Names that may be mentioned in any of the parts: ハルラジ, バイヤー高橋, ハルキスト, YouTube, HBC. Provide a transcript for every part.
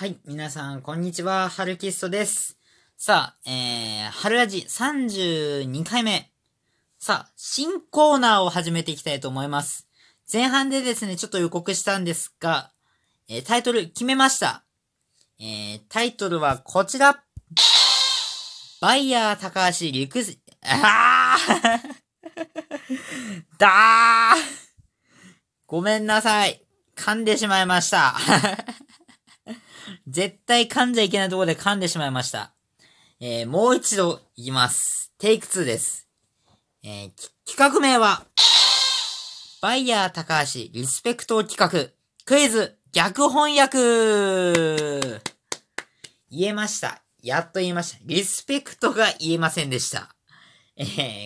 はい、皆さんこんにちは、ハルキストです。さあ、ハルラジ32回目。さあ、新コーナーを始めていきたいと思います。前半でですね、ちょっと予告したんですが、タイトル決めました。タイトルはこちら。バイヤー高橋陸介、ごめんなさい。噛んでしまいました。絶対噛んじゃいけないところで噛んでしまいました。もう一度いきます。テイク2です。企画名は、バイヤー高橋リスペクト企画、クイズ逆翻訳。言えました。やっと言えました。リスペクトが言えませんでした。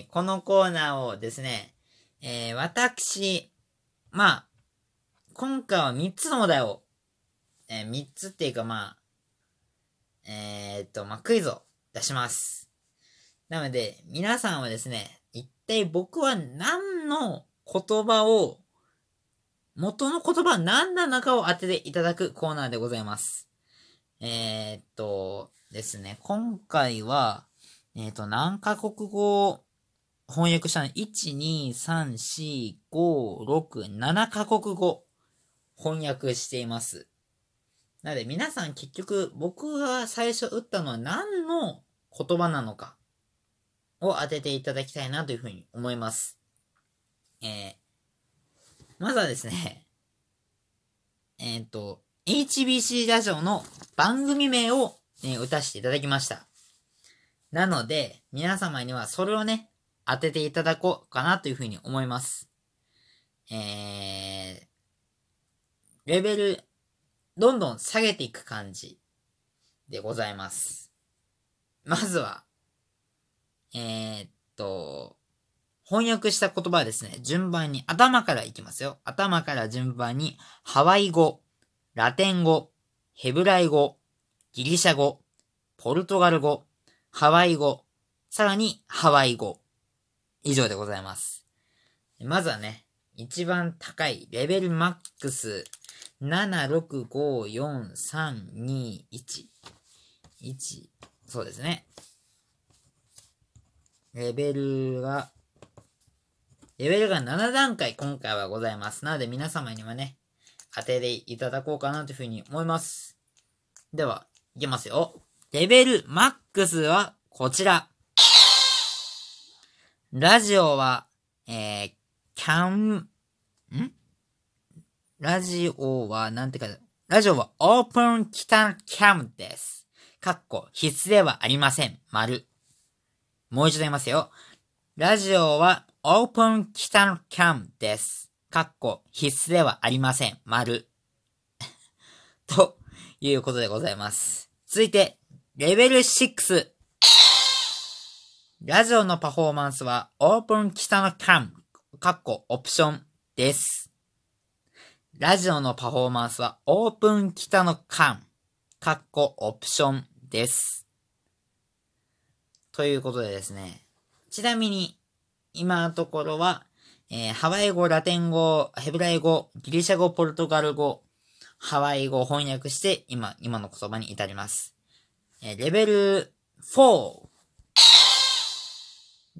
このコーナーをですね、私、今回は3つのお題を、3つっていうかクイズを出します。なので、皆さんはですね、一体僕は何の言葉を、元の言葉は何なのかを当てていただくコーナーでございます。ですね、今回は、何カ国語を翻訳したの ?1、2、3、4、5、6、7 カ国語翻訳しています。なので皆さん結局僕が最初打ったのは何の言葉なのかを当てていただきたいなというふうに思います。まずはですね、HBC ラジオの番組名を、打たせていただきました。なので皆様にはそれをね、当てていただこうかなというふうに思います。レベル、どんどん下げていく感じでございます。まずは、翻訳した言葉はですね、順番に頭からいきますよ。頭から順番に、ハワイ語、ラテン語、ヘブライ語、ギリシャ語、ポルトガル語、ハワイ語、さらにハワイ語。以上でございます。まずはね、一番高いレベルマックス、7654321。そうですね。レベルが7段階今回はございます。なので皆様にはね、当てていただこうかなというふうに思います。では、いきますよ。レベルマックスはこちら。ラジオは、ラジオはオープンキャムです。必須ではありません。もう一度言いますよ。ラジオはオープンキャムです。必須ではありません。ということでございます。続いて、レベル6。ラジオのパフォーマンスはオープンキャムオプションです。ラジオのパフォーマンスはオープン北の間オプションです。ということでですね。ちなみに、今のところは、ハワイ語、ラテン語、ヘブライ語、ギリシャ語、ポルトガル語、ハワイ語を翻訳して、今の言葉に至ります。レベル4。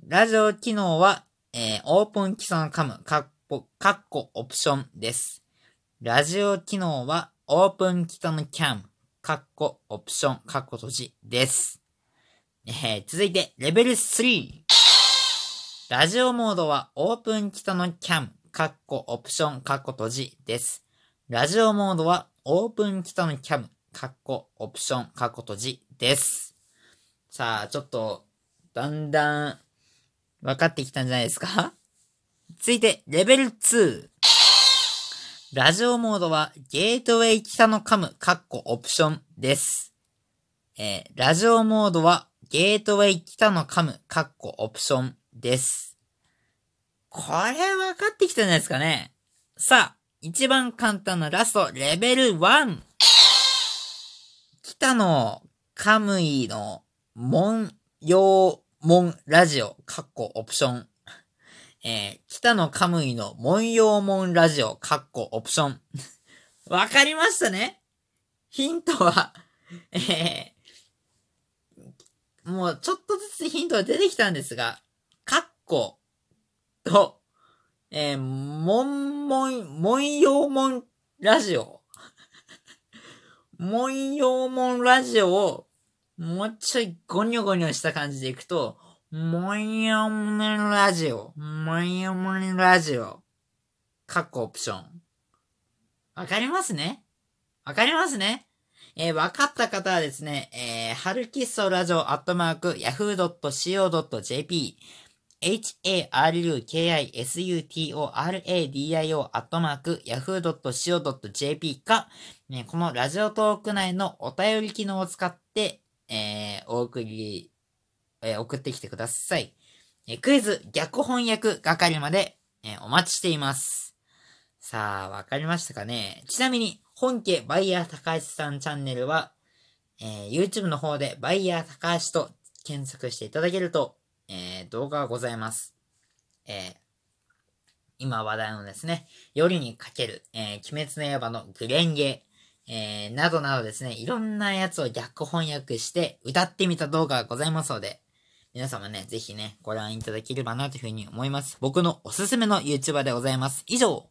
ラジオ機能は、オープン基礎のカム、オプションです。ラジオ機能はオープンキタのキャム、オプション、閉じです。続いて、レベル3。ラジオモードはオープンキタのキャム、オプション、閉じです。ラジオモードはオープンキタのキャム、オプション、閉じです。さあ、ちょっと、だんだん、分かってきたんじゃないですか？続いて、レベル2。ラジオモードは、ゲートウェイ北のカム、オプションです。ラジオモードは、ゲートウェイ北のカム、オプションです。これ分かってきたんじゃないですかね。さあ、一番簡単なラスト、レベル1。北のカムイの文様文ラジオ、オプション。北野カムイの文様文ラジオ、オプション。わかりましたね。ヒントはもうちょっとずつヒントが出てきたんですが、カッコと、文様ラジオ。文様もんラジオを、もうちょいゴニョゴニョした感じでいくと、文様もんラジオ。文様もんラジオ。カッコオプション。わかりますね？わかりますね？わかった方はですね、はるきっそラジオ@yahoo.co.jp、harukisutoradio @yahoo.co.jp か、ね、このラジオトーク内のお便り機能を使って、送ってきてください。クイズ逆翻訳係まで、お待ちしています。さあ、わかりましたかね？ちなみに、本家バイヤー高橋さんチャンネルは、YouTube の方でバイヤー高橋と検索していただけると、動画がございます。今話題のですね、夜にかける、鬼滅の刃のグレンゲ、などなどですね、いろんなやつを逆翻訳して歌ってみた動画がございますので、皆様ね、ぜひね、ご覧いただければなというふうに思います。僕のおすすめの YouTuber でございます。以上、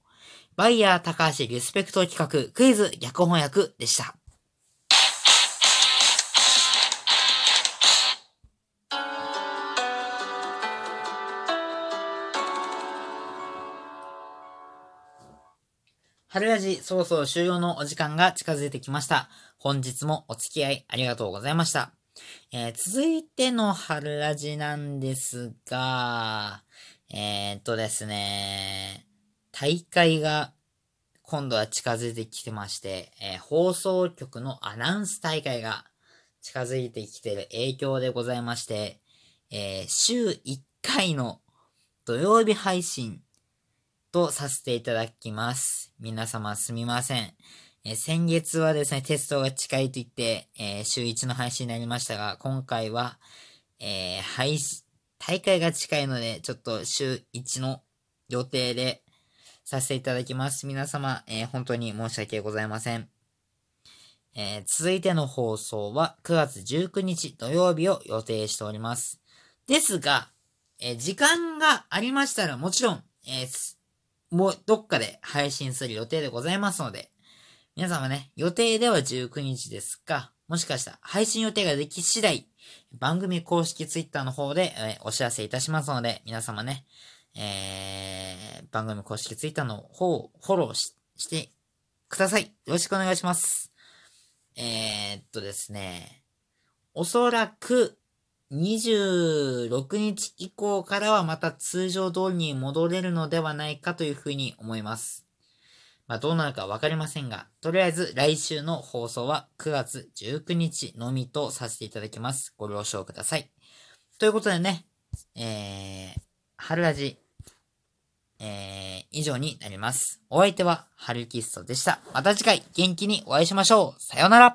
バイヤー高橋リスペクト企画クイズ逆翻訳でした。春ラジ早々終了のお時間が近づいてきました。本日もお付き合いありがとうございました。続いての春ラジなんですが、ですね、大会が今度は近づいてきてまして、放送局のアナウンス大会が近づいてきている影響でございまして、週1回の土曜日配信とさせていただきます。皆様すみません。先月はですね、テストが近いと言って、週1の配信になりましたが、今回は、大会が近いので、ちょっと週1の予定でさせていただきます。皆様、本当に申し訳ございません。続いての放送は9月19日土曜日を予定しております。ですが、時間がありましたらもちろん、もうどっかで配信する予定でございますので、皆様ね、予定では19日ですが、もしかしたら配信予定ができ次第、番組公式ツイッターの方で、お知らせいたしますので、皆様ね、番組公式ツイッターの方をフォローしてください。よろしくお願いします。ですね、おそらく26日以降からはまた通常通りに戻れるのではないかというふうに思います。まあどうなるかわかりませんが、とりあえず来週の放送は9月19日のみとさせていただきます。ご了承ください。ということでね、春ラジ以上になります。お相手はハルキストでした。また次回元気にお会いしましょう。さようなら。